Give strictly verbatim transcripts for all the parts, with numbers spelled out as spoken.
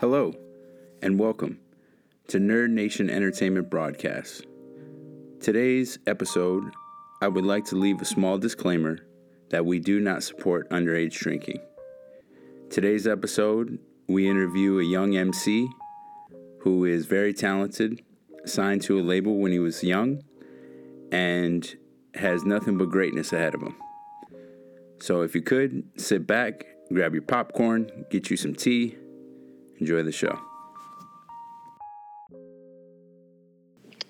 Hello, and welcome to Nerd Nation Entertainment Broadcast. Today's episode, I would like to leave a small disclaimer that we do not support underage drinking. Today's episode, we interview a young M C who is very talented, signed to a label when he was young, and has nothing but greatness ahead of him. So if you could, sit back, grab your popcorn, get you some tea. Enjoy the show.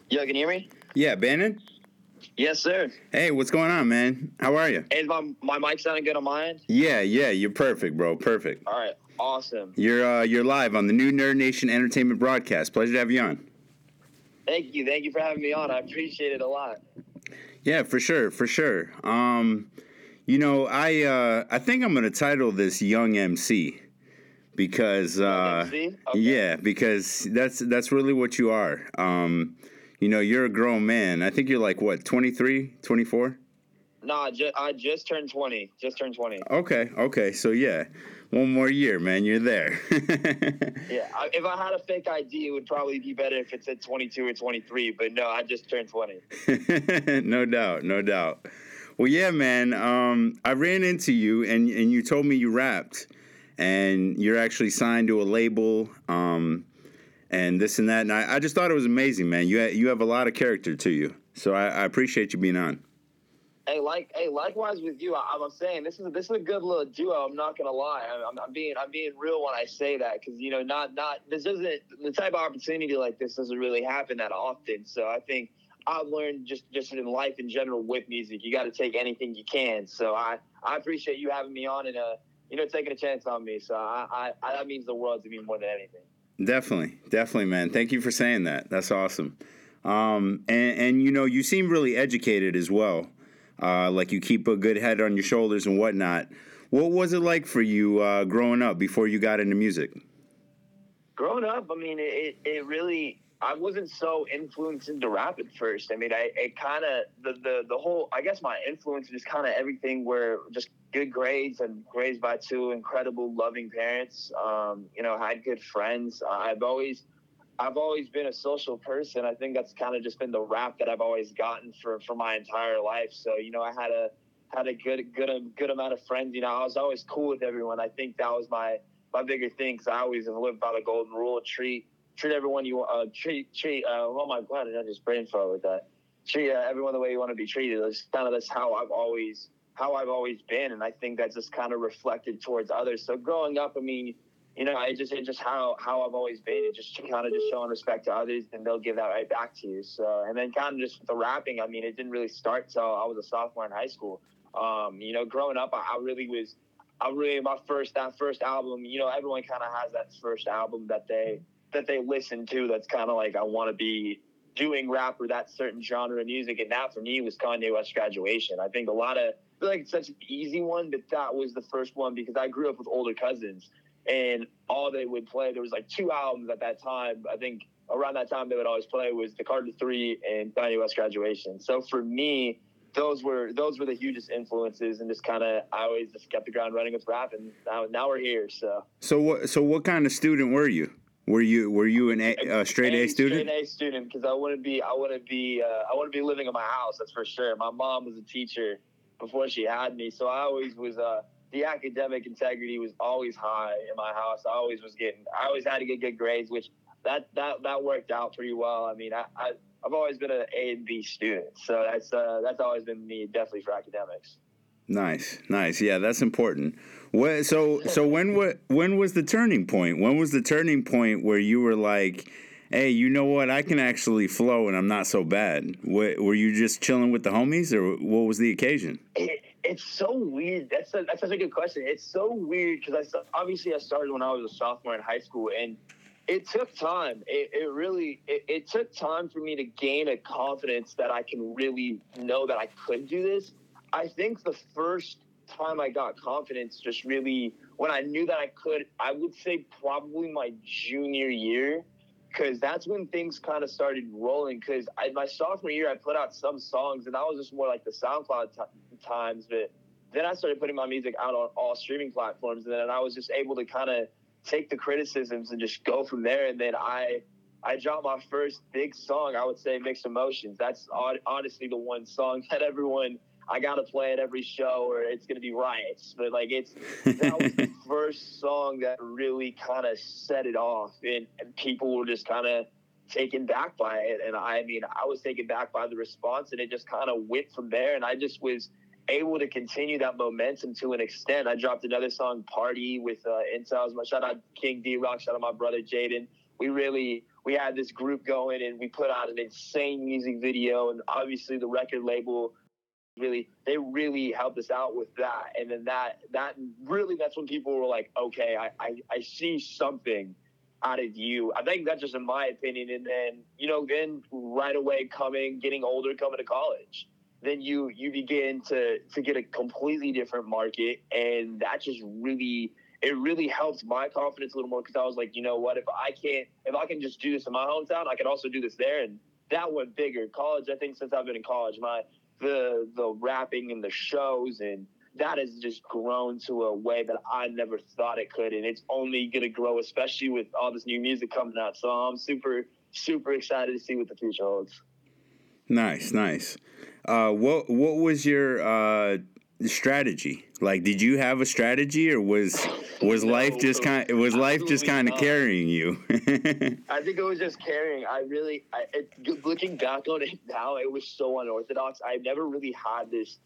Yo, can you hear me? Yeah, Bannon? Yes, sir. Hey, what's going on, man? How are you? Hey, is my, my mic sounding good on my end? Yeah, yeah, you're perfect, bro. Perfect. All right, awesome. You're uh, you're live on the new Nerd Nation Entertainment Broadcast. Pleasure to have you on. Thank you. Thank you for having me on. I appreciate it a lot. Yeah, for sure, for sure. Um, you know, I uh, I think I'm going to title this Young M C. Because, uh, okay. yeah, because that's that's really what you are. Um, you know, you're a grown man. I think you're like, what, twenty-three, twenty-four? Nah, ju- I just turned twenty. Just turned twenty. Okay, okay. So, yeah, one more year, man. You're there. yeah, I, if I had a fake I D, it would probably be better if it said twenty-two or twenty-three. But, no, I just turned twenty. no doubt, no doubt. Well, yeah, man, um, I ran into you, and, and you told me you rapped. And you're actually signed to a label, um, and this and that. And I, I just thought it was amazing, man. You ha- you have a lot of character to you, so I, I appreciate you being on. Hey, like, hey, likewise with you. I, I'm saying this is a, this is a good little duo. I'm not gonna lie. I'm, I'm being I'm being real when I say that because you know not not this isn't the type of opportunity like this doesn't really happen that often. So I think I've learned just just in life in general with music, you got to take anything you can. So I I appreciate you having me on and uh. You know, taking a chance on me, so I, I, I, that means the world to me more than anything. Definitely, definitely, man. Thank you for saying that. That's awesome. Um, and, and you know, you seem really educated as well. Uh, like you keep a good head on your shoulders and whatnot. What was it like for you uh, growing up before you got into music? Growing up, I mean, it, it really. I wasn't so influenced into rap at first. I mean, I it kind of the, the the whole. I guess my influence was kind of everything where just. Good grades and grades by two incredible loving parents. Um, you know, had good friends. Uh, I've always, I've always been a social person. I think that's kind of just been the rap that I've always gotten for, for my entire life. So, you know, I had a, had a good, good, a good amount of friends. You know, I was always cool with everyone. I think that was my, my bigger thing. Cause I always have lived by the golden rule. Treat, treat everyone you uh, treat, treat, uh, oh my God, I just brain fart with that. Treat uh, everyone the way you want to be treated. It's kind of, that's how I've always, how I've always been. And I think that's just kind of reflected towards others. So growing up, I mean, you know, I just, it just how, how I've always been, it just kind of just showing respect to others and they'll give that right back to you. So, and then kind of just the rapping, I mean, it didn't really start till I was a sophomore in high school. Um, you know, growing up, I, I really was, I really, my first, that first album, you know, everyone kind of has that first album that they, that they listen to. That's kind of like, I want to be doing rap or that certain genre of music. And that for me was Kanye West Graduation. I think a lot of, I feel like it's such an easy one, but that was the first one because I grew up with older cousins and all they would play, there was like two albums at that time. I think around that time they would always play was the Carter Three and Kanye West Graduation. So for me, those were those were the hugest influences and just kind of I always just kept the ground running with rap and now, now we're here. So so what so what kind of student were you? Were you were you an a, a straight a, a student? Straight A student because I wouldn't be I wouldn't be uh, I wouldn't be living in my house, that's for sure. My mom was a teacher before she had me. So I always was, uh, the academic integrity was always high in my house. I always was getting, I always had to get good grades, which that, that, that worked out pretty well. I mean, I, I, I've always been an A and B student. So that's, uh, that's always been me definitely for academics. Nice. Nice. Yeah, that's important. What, so, so when, what, when was the turning point? When was the turning point where you were like, hey, you know what? I can actually flow, and I'm not so bad. What, were you just chilling with the homies, or what was the occasion? It, it's so weird. That's a, that's such a good question. It's so weird because I obviously I started when I was a sophomore in high school, and it took time. It, it really it, it took time for me to gain a confidence that I can really know that I could do this. I think the first time I got confidence, just really when I knew that I could, I would say probably my junior year. Because that's when things kind of started rolling. Because my sophomore year, I put out some songs, and that was just more like the SoundCloud t- times. But then I started putting my music out on all streaming platforms, and then I was just able to kind of take the criticisms and just go from there. And then I I dropped my first big song, I would say Mixed Emotions. That's honestly the one song that everyone, I got to play at every show or it's going to be riots. But, like, it's that was the first song that really kind of set it off. And, and people were just kind of taken back by it. And, I mean, I was taken back by the response. And it just kind of went from there. And I just was able to continue that momentum to an extent. I dropped another song, Party, with uh, Intel's. My shout out King D Rock. Shout out my brother, Jaden. We really we had this group going, and we put out an insane music video. And obviously the record label really they really helped us out with that. And then that that really that's when people were like, okay, I, I, I see something out of you. I think that's just in my opinion. And then, you know, then right away coming, getting older, coming to college, then you you begin to to get a completely different market. And that just really it really helped my confidence a little more, because I was like, you know what, if I can't, if I can just do this in my hometown, I can also do this there. And that went bigger. College, I think since I've been in college, my, the, the rapping and the shows, and that has just grown to a way that I never thought it could. And it's only going to grow, especially with all this new music coming out. So I'm super, super excited to see what the future holds. Nice, nice. Uh, what, what was your, uh, strategy? Like, did you have a strategy, or was was no, life just kind was life just kind of carrying you? I think it was just carrying. I really, I, it, looking back on it now, it was so unorthodox. I never really had this,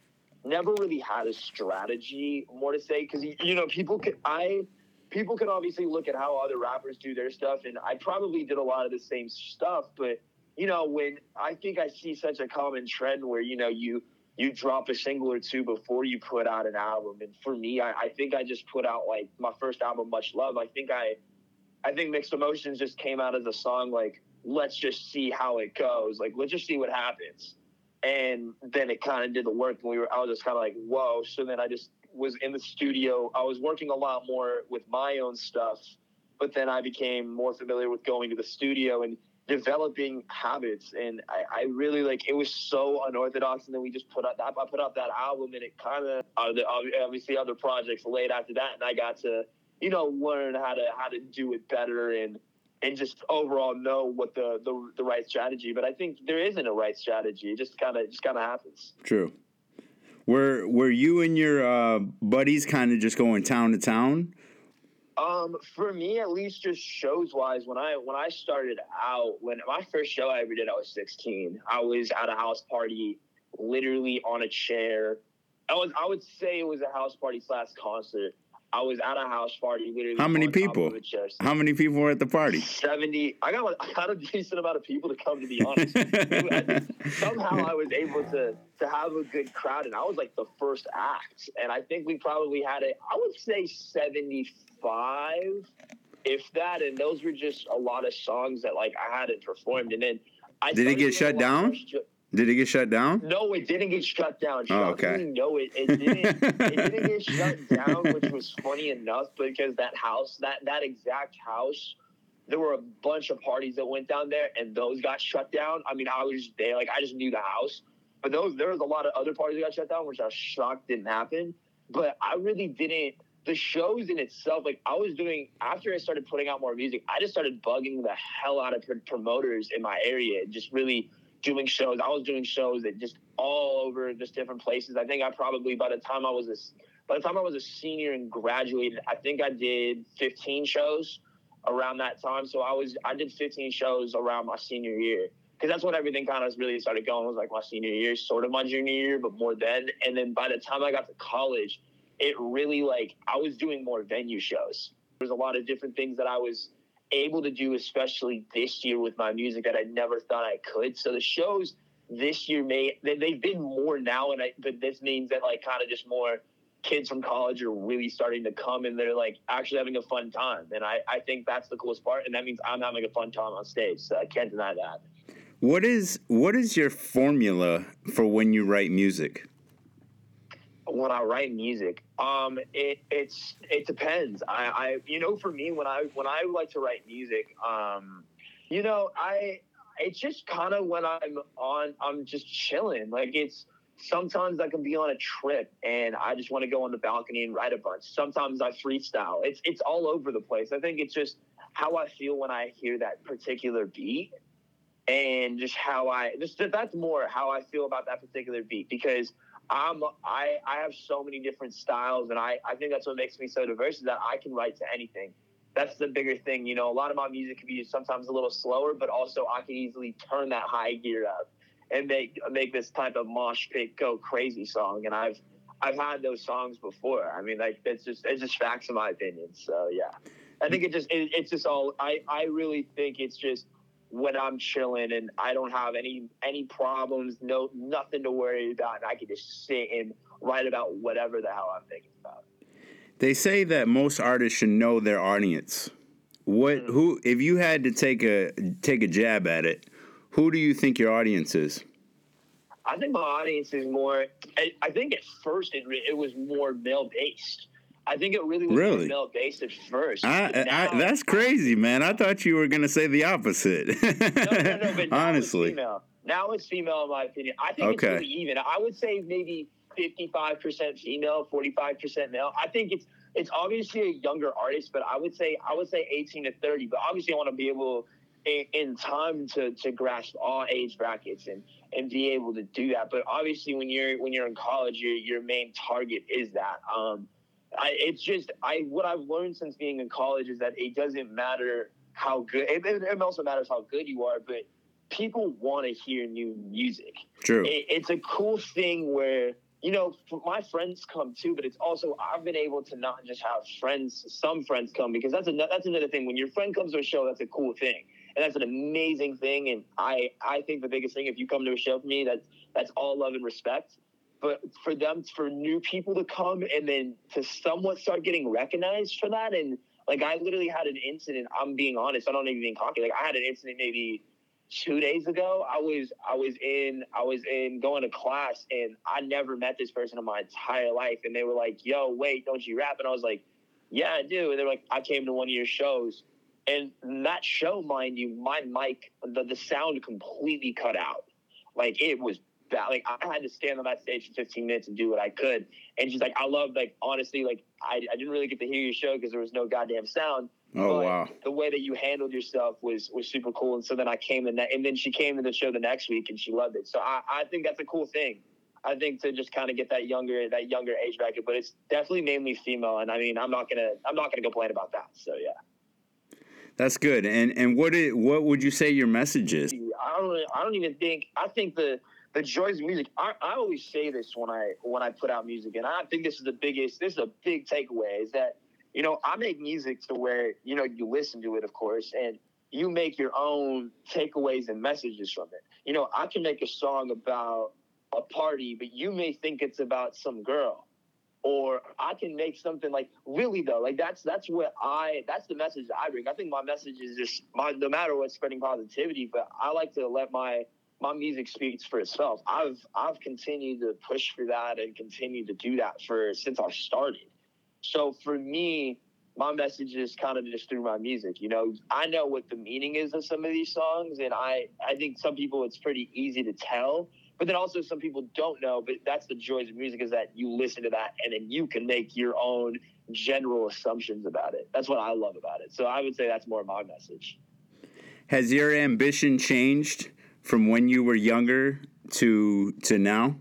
never really had a strategy. More to say, because you know, people could I people could obviously look at how other rappers do their stuff, and I probably did a lot of the same stuff. But you know, when I think I see such a common trend where you know you. you drop a single or two before you put out an album. And for me, I, I think I just put out like my first album, Much Love. I think I, I think Mixed Emotions just came out as a song. Like, let's just see how it goes. Like, let's just see what happens. And then it kind of did the work. And we were, I was just kind of like, whoa. So then I just was in the studio. I was working a lot more with my own stuff, but then I became more familiar with going to the studio and developing habits. And I, I really like it was so unorthodox. And then we just put out that I put out that album, and it kind of obviously other projects laid after that. And I got to you know learn how to how to do it better and and just overall know what the the, the right strategy. But I think there isn't a right strategy. It just kind of just kind of happens. True. Were were you and your uh, buddies kind of just going town to town? Um, for me, at least just shows wise, when I, when I started out, when my first show I ever did, I was sixteen. I was at a house party, literally on a chair. I was, I would say it was a house party slash concert. I was at a house party, literally. How many people? So How many people were at the party? seventy. I got, I got a decent amount of people to come, to be honest. I, somehow I was able to, to have a good crowd, and I was like the first act. And I think we probably had a, I would say seventy-five, if that. And those were just a lot of songs that like I hadn't performed. And then I did it get shut down? Did it get shut down? No, it didn't get shut down. Oh, okay. No, it, it didn't. It didn't get shut down, which was funny enough, because that house, that, that exact house, there were a bunch of parties that went down there, and those got shut down. I mean, I was just there, like I just knew the house, but those there was a lot of other parties that got shut down, which I was shocked didn't happen. But I really didn't. The shows in itself, like I was doing after I started putting out more music, I just started bugging the hell out of promoters in my area, just really. doing shows. I was doing shows that just all over just different places. I think I probably, by the time I was a, by the time I was a senior and graduated, I think I did fifteen shows around that time. So I was, I did fifteen shows around my senior year, because that's when everything kind of really started going. It was like my senior year, sort of my junior year, but more then. And then by the time I got to college, it really like, I was doing more venue shows. There's a lot of different things that I was able to do, especially this year with my music, that I never thought I could. So the shows this year may they, they've been more now, and I, but this means that like kind of just more kids from college are really starting to come, and they're like actually having a fun time. And I, I think that's the coolest part, and that means I'm having a fun time on stage. So I can't deny that. What is what is your formula for when you write music? When I write music, um, it it's it depends. I, I you know for me when I when I like to write music, um, you know I it's just kind of when I'm on I'm just chilling. Like it's Sometimes I can be on a trip and I just want to go on the balcony and write a bunch. Sometimes I freestyle. It's it's all over the place. I think it's just how I feel when I hear that particular beat, and just how I just that's more how I feel about that particular beat, because I'm I I have so many different styles, and I I think that's what makes me so diverse, is that I can write to anything. That's the bigger thing, you know. A lot of my music can be sometimes a little slower, but also I can easily turn that high gear up and make make this type of mosh pit go crazy song. And I've I've had those songs before. I mean, like that's just it's just facts in my opinion. So yeah, I think it just it, it's just all I I really think it's just when I'm chilling and I don't have any any problems, no nothing to worry about, and I can just sit and write about whatever the hell I'm thinking about. They say that most artists should know their audience. What, who, if you had to take a take a jab at it, who do you think your audience is? I think my audience is more. I, I think at first it it was more male based. I think it really was really? male based at first. I, now, I, that's crazy, man. I thought you were gonna say the opposite. no, no, no. But now honestly, it's female. Now it's female, in my opinion. I think okay. It's really even. I would say maybe fifty-five percent female, forty-five percent male. I think it's it's obviously a younger artist, but I would say I would say eighteen to thirty. But obviously, I want to be able in, in time to, to grasp all age brackets and, and be able to do that. But obviously, when you're when you're in college, your your main target is that. Um, I, it's just I what I've learned since being in college is that it doesn't matter how good. It, it also matters how good you are, but people want to hear new music. True, it, it's a cool thing where. You know, my friends come too, but it's also I've been able to not just have friends. Some friends come because that's another that's another thing. When your friend comes to a show, that's a cool thing, and that's an amazing thing. And I, I think the biggest thing, if you come to a show for me, that's that's all love and respect. But for them, for new people to come and then to somewhat start getting recognized for that, and like I literally had an incident. I'm being honest. I don't even think cocky. Like I had an incident maybe. Two days ago, I was I was in I was in going to class, and I never met this person in my entire life. And they were like, "Yo, wait, don't you rap?" And I was like, "Yeah, I do." And they're like, "I came to one of your shows," and that show, mind you, my mic, the, the sound completely cut out. Like it was bad. Like I had to stand on that stage for fifteen minutes and do what I could. And she's like, "I love like honestly, like I I didn't really get to hear your show because there was no goddamn sound." Oh, but wow. The way that you handled yourself was, was super cool. And so then I came the next, and then she came to the show the next week and she loved it. So I, I think that's a cool thing. I think to just kind of get that younger, that younger age bracket, but it's definitely mainly female. And I mean, I'm not going to, I'm not going to complain about that. So yeah. That's good. And, and what, did, what would you say your message is? I don't, I don't even think, I think the, the joys of music. I, I always say this when I, when I put out music, and I think this is the biggest, this is a big takeaway, is that, you know, I make music to where, you know, you listen to it, of course, and you make your own takeaways and messages from it. You know, I can make a song about a party, but you may think it's about some girl. Or I can make something like, really, though, like that's that's what I, that's the message I bring. I think my message is just, my, no matter what, spreading positivity, but I like to let my, my music speak for itself. I've, I've continued to push for that and continue to do that for, since I started. So for me, my message is kind of just through my music. You know, I know what the meaning is of some of these songs, and I, I think some people it's pretty easy to tell, but then also some people don't know, but that's the joys of music, is that you listen to that and then you can make your own general assumptions about it. That's what I love about it. So I would say that's more my message. Has your ambition changed from when you were younger to to now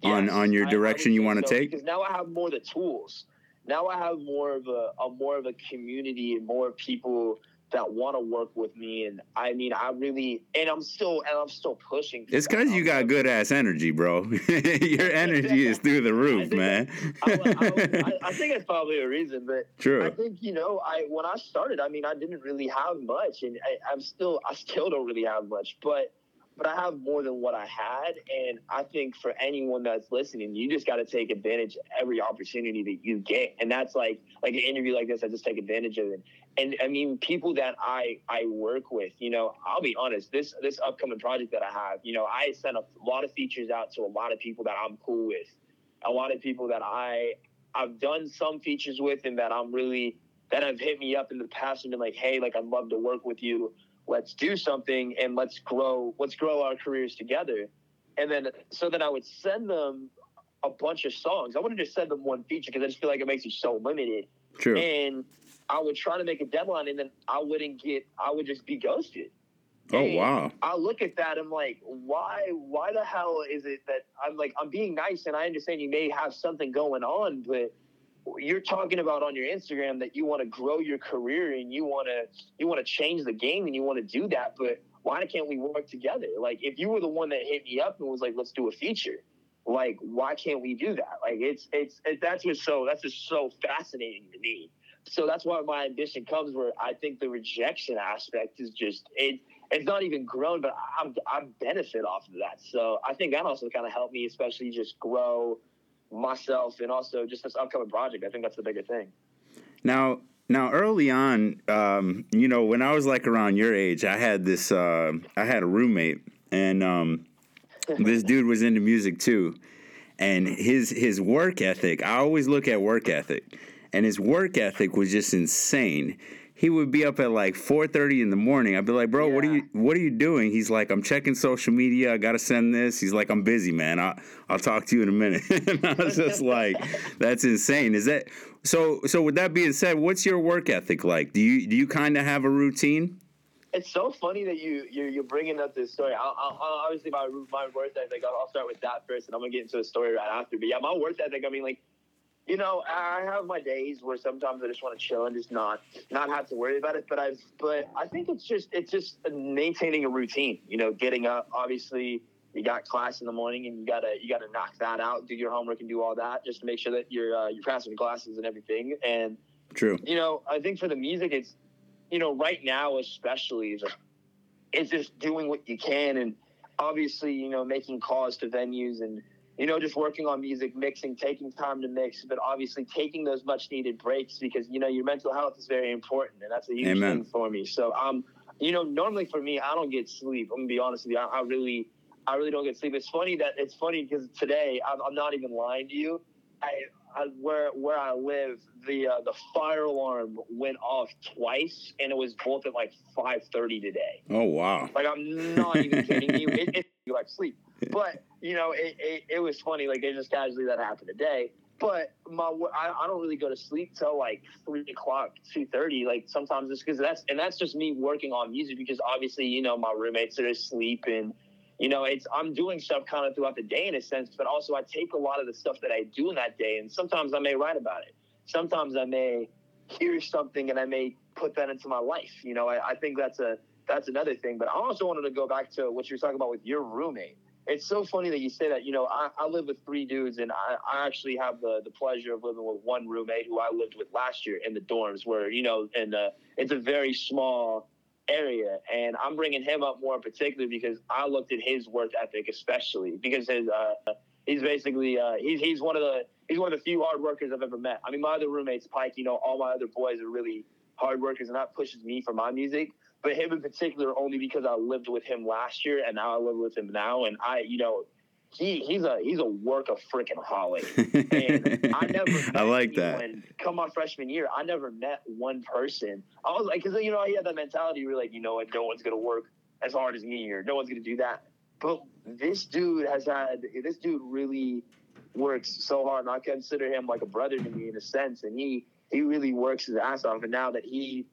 yes, on, on your direction you want to so, take? Because now I have more of the tools. Now I have more of a, a more of a community and more people that want to work with me, and I mean I really and I'm still and I'm still pushing. It's because you got good ass energy, bro. Your energy is through the roof, I man. I, I, I, I think that's probably a reason, but true. I think you know I when I started, I mean I didn't really have much, and I, I'm still I still don't really have much, but. But I have more than what I had, and I think for anyone that's listening, you just got to take advantage of every opportunity that you get, and that's like like an interview like this. I just take advantage of it, and I mean people that I I work with, you know, I'll be honest. This this upcoming project that I have, you know, I sent a lot of features out to a lot of people that I'm cool with, a lot of people that I I've done some features with, and that I'm really that have hit me up in the past and been like, hey, like I'd love to work with you. Let's do something and let's grow, let's grow our careers together. And then, so then I would send them a bunch of songs. I wouldn't just send them one feature because I just feel like it makes you so limited. True. And I would try to make a deadline, and then I wouldn't get, I would just be ghosted. Oh, and wow. I look at that, I'm like, why, why the hell is it that I'm like, I'm being nice and I understand you may have something going on, but you're talking about on your Instagram that you want to grow your career and you want to, you want to change the game and you want to do that, but why can't we work together? Like, if you were the one that hit me up and was like, let's do a feature, like, why can't we do that? Like, it's, it's, it, that's what's so, that's just so fascinating to me. So that's why my ambition comes where I think the rejection aspect is just, it, it's not even grown, but I'm, I benefit off of that. So I think that also kind of helped me, especially just grow myself and also just this upcoming project. I think that's the bigger thing. Now, now early on, um, you know, when I was like around your age, I had this, uh, I had a roommate, and um, this dude was into music too. And his, his work ethic, I always look at work ethic, and his work ethic was just insane. He would be up at like four thirty in the morning. I'd be like, bro, yeah. what are you what are you doing? He's like, I'm checking social media. I got to send this. He's like, I'm busy, man. I'll, I'll talk to you in a minute. And I was just like, that's insane. Is that so? So with that being said, what's your work ethic like? Do you do you kind of have a routine? It's so funny that you, you're, you're bringing up this story. I'll, I'll, obviously, my, my work ethic, I'll start with that first, and I'm going to get into a story right after. But yeah, my work ethic, I mean, like, you know, I have my days where sometimes I just want to chill and just not, not have to worry about it. But I've, but I think it's just, it's just maintaining a routine. You know, getting up. Obviously, you got class in the morning, and you gotta, you gotta knock that out. Do your homework and do all that, just to make sure that you're, uh, you're passing classes and everything. And true. You know, I think for the music, it's, you know, right now especially, it's just, it's just doing what you can, and obviously, you know, making calls to venues and, you know, just working on music, mixing, taking time to mix, but obviously taking those much-needed breaks because, you know, your mental health is very important, and that's a huge Amen. Thing for me. So, um, you know, normally for me, I don't get sleep. I'm gonna be honest with you. I, I really, I really don't get sleep. It's funny that it's funny because today, I'm, I'm not even lying to you. I, I where where I live, the uh, the fire alarm went off twice, and it was both at like five thirty today. Oh wow! Like, I'm not even kidding you. It, it, you like sleep, but. You know, it, it, it was funny. Like, it just casually that happened today. But my I, I don't really go to sleep till like three o'clock, two thirty. Like sometimes it's because that's and that's just me working on music because obviously you know my roommates are asleep and you know it's I'm doing stuff kind of throughout the day in a sense. But also I take a lot of the stuff that I do in that day and sometimes I may write about it. Sometimes I may hear something and I may put that into my life. You know, I, I think that's a that's another thing. But I also wanted to go back to what you were talking about with your roommate. It's so funny that you say that. You know, I, I live with three dudes, and I, I actually have the, the pleasure of living with one roommate who I lived with last year in the dorms where, you know, and uh, it's a very small area. And I'm bringing him up more in particular because I looked at his work ethic especially because his, uh, he's basically uh, – he's, he's one of the he's one of the few hard workers I've ever met. I mean, my other roommate's Pike. You know, all my other boys are really hard workers, and that pushes me for my music. But him in particular, only because I lived with him last year, and now I live with him now, and I, you know, he he's a he's a work of freaking holic. And I never. Met I like anyone, that. Come my freshman year, I never met one person. I was like, because you know, I had that mentality where like, you know, what, no one's gonna work as hard as me, or no one's gonna do that. But this dude has had this dude really works so hard, and I consider him like a brother to me in a sense. And he he really works his ass off, and now that he.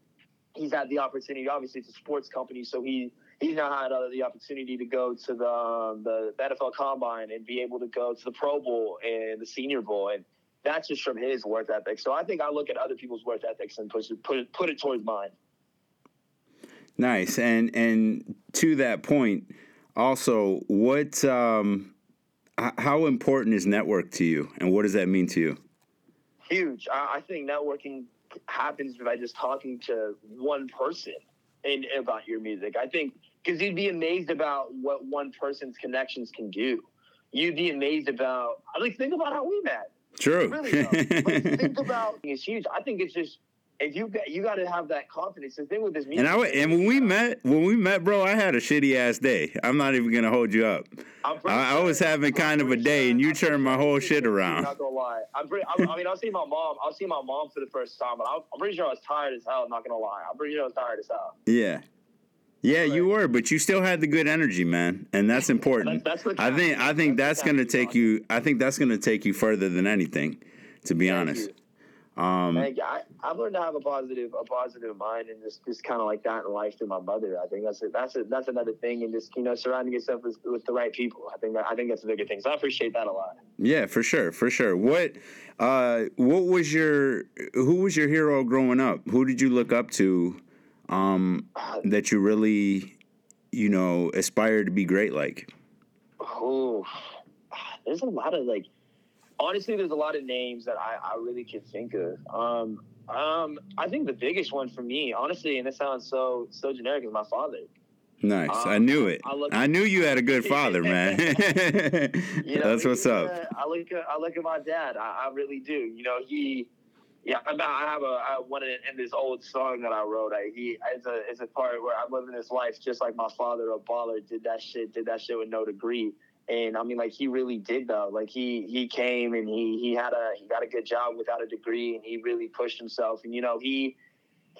He's had the opportunity. Obviously, it's a sports company, so he he's now had uh, the opportunity to go to the, um, the the N F L Combine and be able to go to the Pro Bowl and the Senior Bowl, and that's just from his work ethic. So I think I look at other people's work ethics and push it, put it put it towards mine. Nice, and and to that point, also, what um, how important is network to you, and what does that mean to you? Huge. I, I think networking. Happens by just talking to one person and about your music. I think because you'd be amazed about what one person's connections can do. You'd be amazed about. I like think about how we met. True. Really, like, think about it's huge. I think it's just if you got you got to have that confidence. The thing with this music. And I would, and when we met when we met, bro, I had a shitty ass day. I'm not even gonna hold you up. I'm I, sure. I was having kind I'm of a day, sure. and you turned my whole shit around. I'm not gonna lie. I'm pretty, I'm, I mean, I'll see my mom. I'll see my mom for the first time, but I'm, I'm pretty sure I was tired as hell. I'm not gonna lie. I'm pretty sure I was tired as hell. Yeah, Yeah, but, you were, but you still had the good energy, man, and that's important. That's the I think I think that's, that's going to take you. I think that's going to take you further than anything, to be Thank honest. You. Um, Thank you. I, I've learned to have a positive a positive mind, and just, just kind of like that in life through my mother. I think that's a, that's a, that's another thing, and just you know surrounding yourself with, with the right people. I think that, I think that's a bigger thing. So I appreciate that a lot. Yeah, for sure, for sure. What uh, what was your who was your hero growing up? Who did you look up to? Um, that you really, you know, aspire to be great like? Oh, there's a lot of like, honestly, there's a lot of names that I, I really could think of. Um, um, I think the biggest one for me, honestly, and this sounds so so generic, is my father. Nice, um, I knew it. I, look- I knew you had a good father, man. you know, That's what's up. Uh, I look, at, I look at my dad. I, I really do. You know, he. Yeah, I'm not, I have a I one in this old song that I wrote. I, he, it's a it's a part where I'm living this life just like my father, a baller, did that shit, did that shit with no degree. And I mean, like he really did though. Like he he came and he he had a he got a good job without a degree, and he really pushed himself. And you know he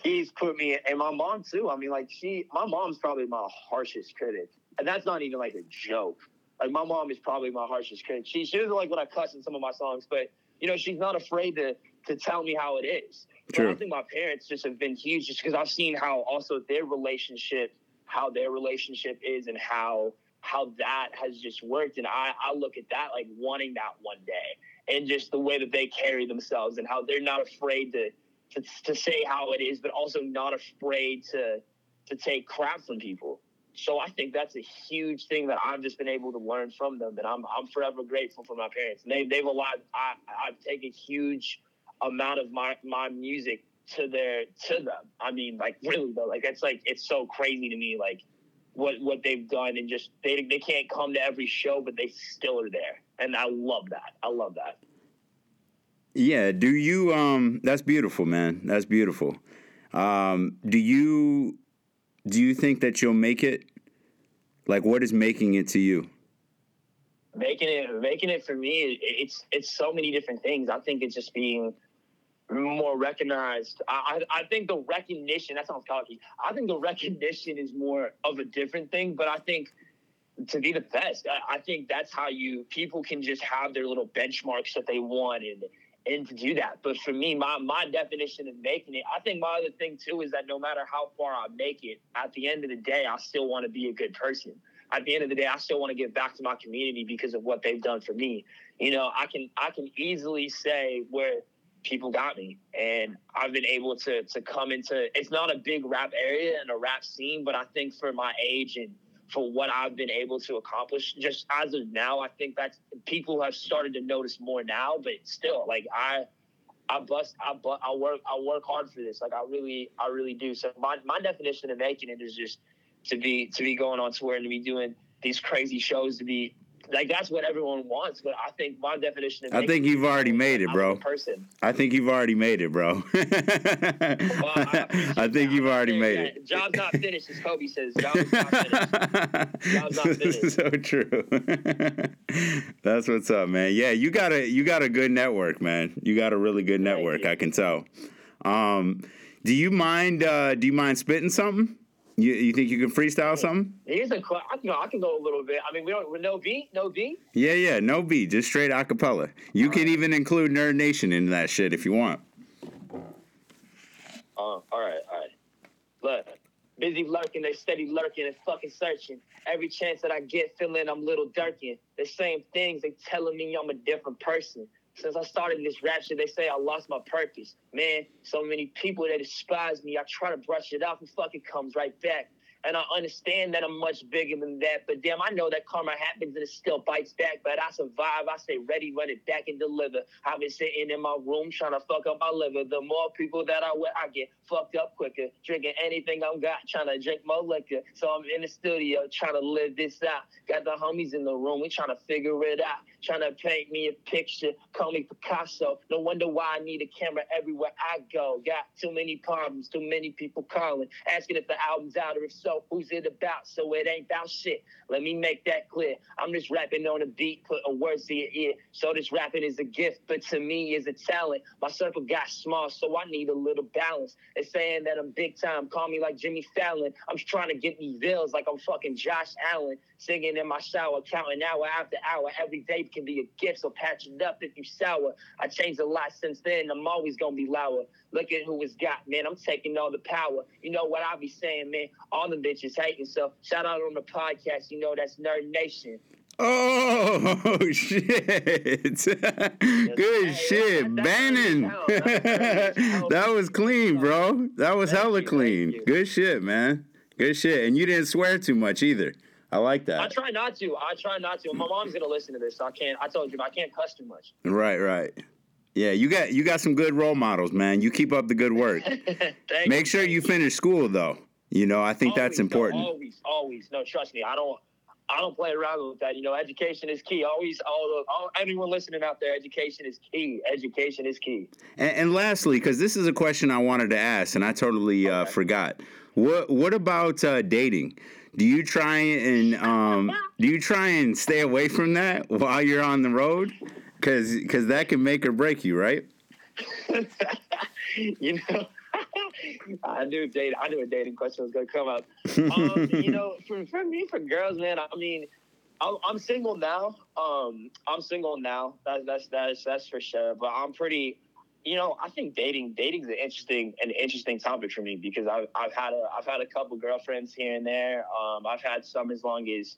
he's put me and my mom too. I mean, like she, my mom's probably my harshest critic, and that's not even like a joke. Like my mom is probably my harshest critic. She she doesn't like when I cuss in some of my songs, but you know she's not afraid to. to tell me how it is. True. But I think my parents just have been huge just because I've seen how also their relationship, how their relationship is and how how that has just worked. And I, I look at that like wanting that one day and just the way that they carry themselves and how they're not afraid to to, to say how it is, but also not afraid to to take crap from people. So I think that's a huge thing that I've just been able to learn from them. And I'm I'm forever grateful for my parents. And they, they've allowed, I, I've taken huge amount of my my music to their to them. I mean, like really though, like that's like it's so crazy to me, like what what they've done, and just they they can't come to every show, but they still are there, and I love that. I love that. Yeah. Do you? Um, that's beautiful, man. That's beautiful. Um, do you do you think that you'll make it? Like, what is making it to you? Making it, making it for me, it, it's it's so many different things. I think it's just being more recognized. I, I, I think the recognition, that sounds cocky. I think the recognition is more of a different thing, but I think to be the best, I, I think that's how you, people can just have their little benchmarks that they want and, and to do that. But for me, my, my definition of making it, I think my other thing too is that no matter how far I make it, at the end of the day, I still want to be a good person. At the end of the day, I still want to give back to my community because of what they've done for me. You know, I can I can easily say where people got me, and I've been able to to come into. It's not a big rap area and a rap scene, but I think for my age and for what I've been able to accomplish, just as of now, I think that's people have started to notice more now. But still, like I I bust I bust, I work I work hard for this. Like I really I really do. So my my definition of making it is just. To be to be going on tour and to be doing these crazy shows to be like that's what everyone wants, but I think my definition. Of I think you've already made it, bro. Person. I think you've already made it, bro. well, I, I think you've already made that. it. Job's not finished, as Kobe says. Job's not finished. Job's not finished. This is so true. That's what's up, man. Yeah, you got a you got a good network, man. You got a really good network. I can tell. Um, do you mind? Uh, do you mind spitting something? You you think you can freestyle something? Here's a cl- I can go, I can go a little bit. I mean, we don't we're no beat, no beat. Yeah, yeah, no beat, just straight acapella. You All can right. even include Nerd Nation in that shit if you want. Uh, all right, all right. Look, busy lurking, they steady lurking and fucking searching. Every chance that I get, feeling I'm little dirkin'. The same things they telling me I'm a different person. Since I started this rap shit, they say I lost my purpose. Man, so many people that despise me, I try to brush it off and fuck it comes right back. And I understand that I'm much bigger than that, but damn, I know that karma happens and it still bites back, but I survive, I stay ready, run it back and deliver. I've been sitting in my room trying to fuck up my liver. The more people that I with, I get fucked up quicker. Drinking anything I'm got, trying to drink more liquor. So I'm in the studio trying to live this out. Got the homies in the room, we trying to figure it out. Trying to paint me a picture, call me Picasso. No wonder why I need a camera everywhere I go. Got too many problems, too many people calling, asking if the album's out or if so. know who's it about, so it ain't about shit. Let me make that clear. I'm just rapping on a beat, put a words to your ear. So this rapping is a gift, but to me is a talent. My circle got small, so I need a little balance. They're saying that I'm big time. Call me like Jimmy Fallon. I'm just trying to get these bills like I'm fucking Josh Allen. Singing in my shower, counting hour after hour. Every day can be a gift, so patch it up if you sour. I changed a lot since then. I'm always going to be louder. Look at who it's got, man. I'm taking all the power. You know what I be saying, man? All the bitches hating. So shout out on the podcast. You know, that's Nerd Nation. Oh, shit. Good hey, shit. Bannon. That was clean, bro. That was hella clean. Good shit, man. Good shit. And you didn't swear too much either. I like that. I try not to. I try not to. My mom's going to listen to this. So I can't. I told you, I can't cuss too much. Right, right. Yeah, you got you got some good role models, man. You keep up the good work. Make sure you finish school, though. You know, I think always, that's important. No, always, always. No, trust me. I don't I don't play around with that. You know, education is key. Always, all, all anyone listening out there, education is key. Education is key. And, and lastly, because this is a question I wanted to ask, and I totally uh, okay. forgot. What What about uh, dating? Do you try and um, do you try and stay away from that while you're on the road? Cause, Cause that can make or break you, right? You know, I knew date. I knew a dating question was gonna come up. Um, you know, for, for me, for girls, man. I mean, I'm, I'm single now. Um, I'm single now. That's that's that's that's for sure. But I'm pretty. You know, I think dating dating's an interesting an interesting topic for me because I've I've had a I've had a couple girlfriends here and there. Um, I've had some as long as,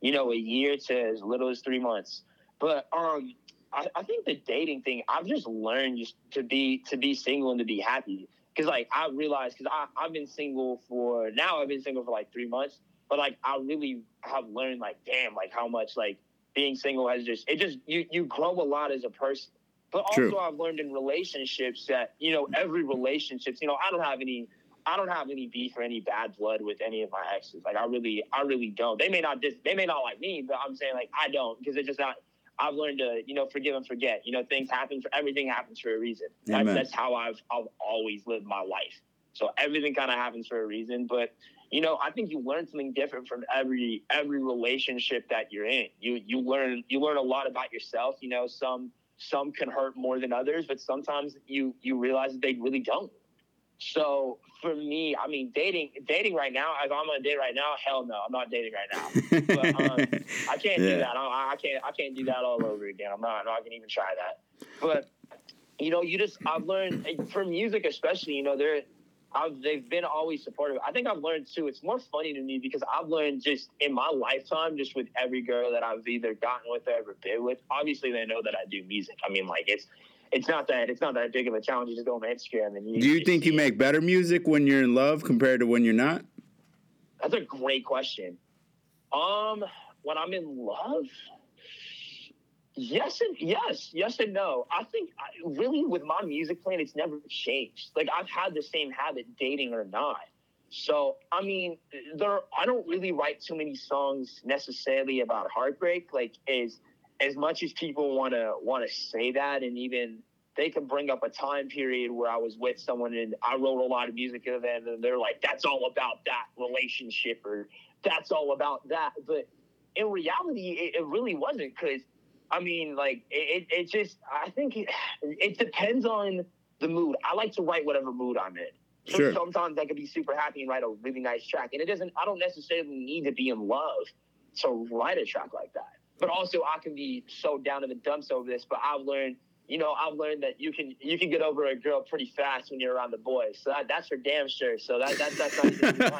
you know, a year to as little as three months. But um. I, I think the dating thing, I've just learned just to be to be single and to be happy. Because, like, I realized, because I've been single for, now I've been single for, like, three months. But, like, I really have learned, like, damn, like, how much, like, being single has just, it just, you, you grow a lot as a person. But also True. I've learned in relationships that, you know, every relationship, you know, I don't have any, I don't have any beef or any bad blood with any of my exes. Like, I really, I really don't. They may not, dis, they may not like me, but I'm saying, like, I don't. Because it's just not. I've learned to, you know, forgive and forget. You know, things happen. For, everything happens for a reason. That's, that's how I've I've always lived my life. So everything kind of happens for a reason. But, you know, I think you learn something different from every every relationship that you're in. You you learn you learn a lot about yourself. You know, some some can hurt more than others, but sometimes you you realize that they really don't. So for me, I mean, dating, dating right now, if I'm on a date right now, hell no, I'm not dating right now. But um, I can't yeah. do that. I, I can't, I can't do that all over again. I'm not, I'm not gonna even try that. But you know, you just, I've learned for music, especially, you know, they're, I've, they've been always supportive. I think I've learned too. It's more funny to me because I've learned just in my lifetime, just with every girl that I've either gotten with or ever been with, obviously they know that I do music. I mean, like it's, It's not that it's not that big of a challenge. You just go on Instagram and you. Do you think you make better music when you're in love compared to when you're not? That's a great question. Um, when I'm in love, yes and yes, yes and no. I think I, really with my music plan, it's never changed. Like I've had the same habit, dating or not. So I mean, there I don't really write too many songs necessarily about heartbreak. Like is. As much as people want to want to say that, and even they can bring up a time period where I was with someone and I wrote a lot of music to them, and they're like, that's all about that relationship or that's all about that. But in reality, it, it really wasn't because, I mean, like, it, it just, I think it, it depends on the mood. I like to write whatever mood I'm in. So sure. Sometimes I could be super happy and write a really nice track. And it doesn't, I don't necessarily need to be in love to write a track like that. But also, I can be so down in the dumps over this. But I've learned, you know, I've learned that you can you can get over a girl pretty fast when you're around the boys. So that, that's for damn sure. So that, that that's not even that.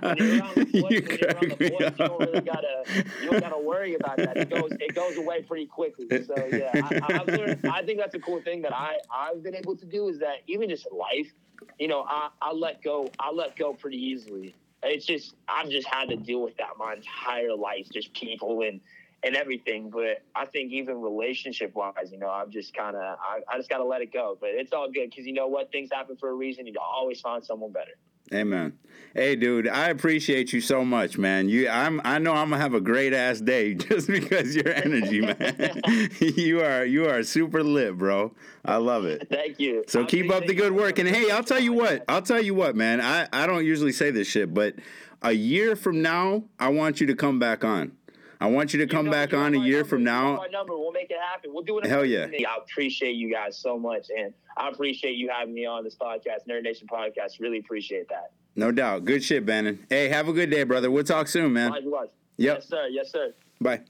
When you're around the boys, you, when you're around the boys you don't really gotta you don't gotta worry about that. It goes it goes away pretty quickly. So yeah, I, I've learned. I think that's a cool thing that I I've been able to do is that even just in life, you know, I, I let go I let go pretty easily. It's just I've just had to deal with that my entire life, just people and. And everything, but I think even relationship-wise, you know, I'm just kind of, I, I just got to let it go. But it's all good because you know what? Things happen for a reason. You always find someone better. Amen. Hey, dude, I appreciate you so much, man. You, I'm, I know I'm gonna have a great ass day just because your energy, man. you are, you are super lit, bro. I love it. Thank you. So I keep up the good work. And hey, I'll tell you what, I'll tell you what, man. I, I don't usually say this shit, but a year from now, I want you to come back on. I want you to come you know, back on a year number, from now. You know my number. We'll make it happen. We'll do it. Hell yeah. I appreciate you guys so much, and I appreciate you having me on this podcast, Nerd Nation Podcast. Really appreciate that. No doubt. Good shit, Bannon. Hey, have a good day, brother. We'll talk soon, man. Likewise. Yep. Yes, sir. Yes, sir. Bye.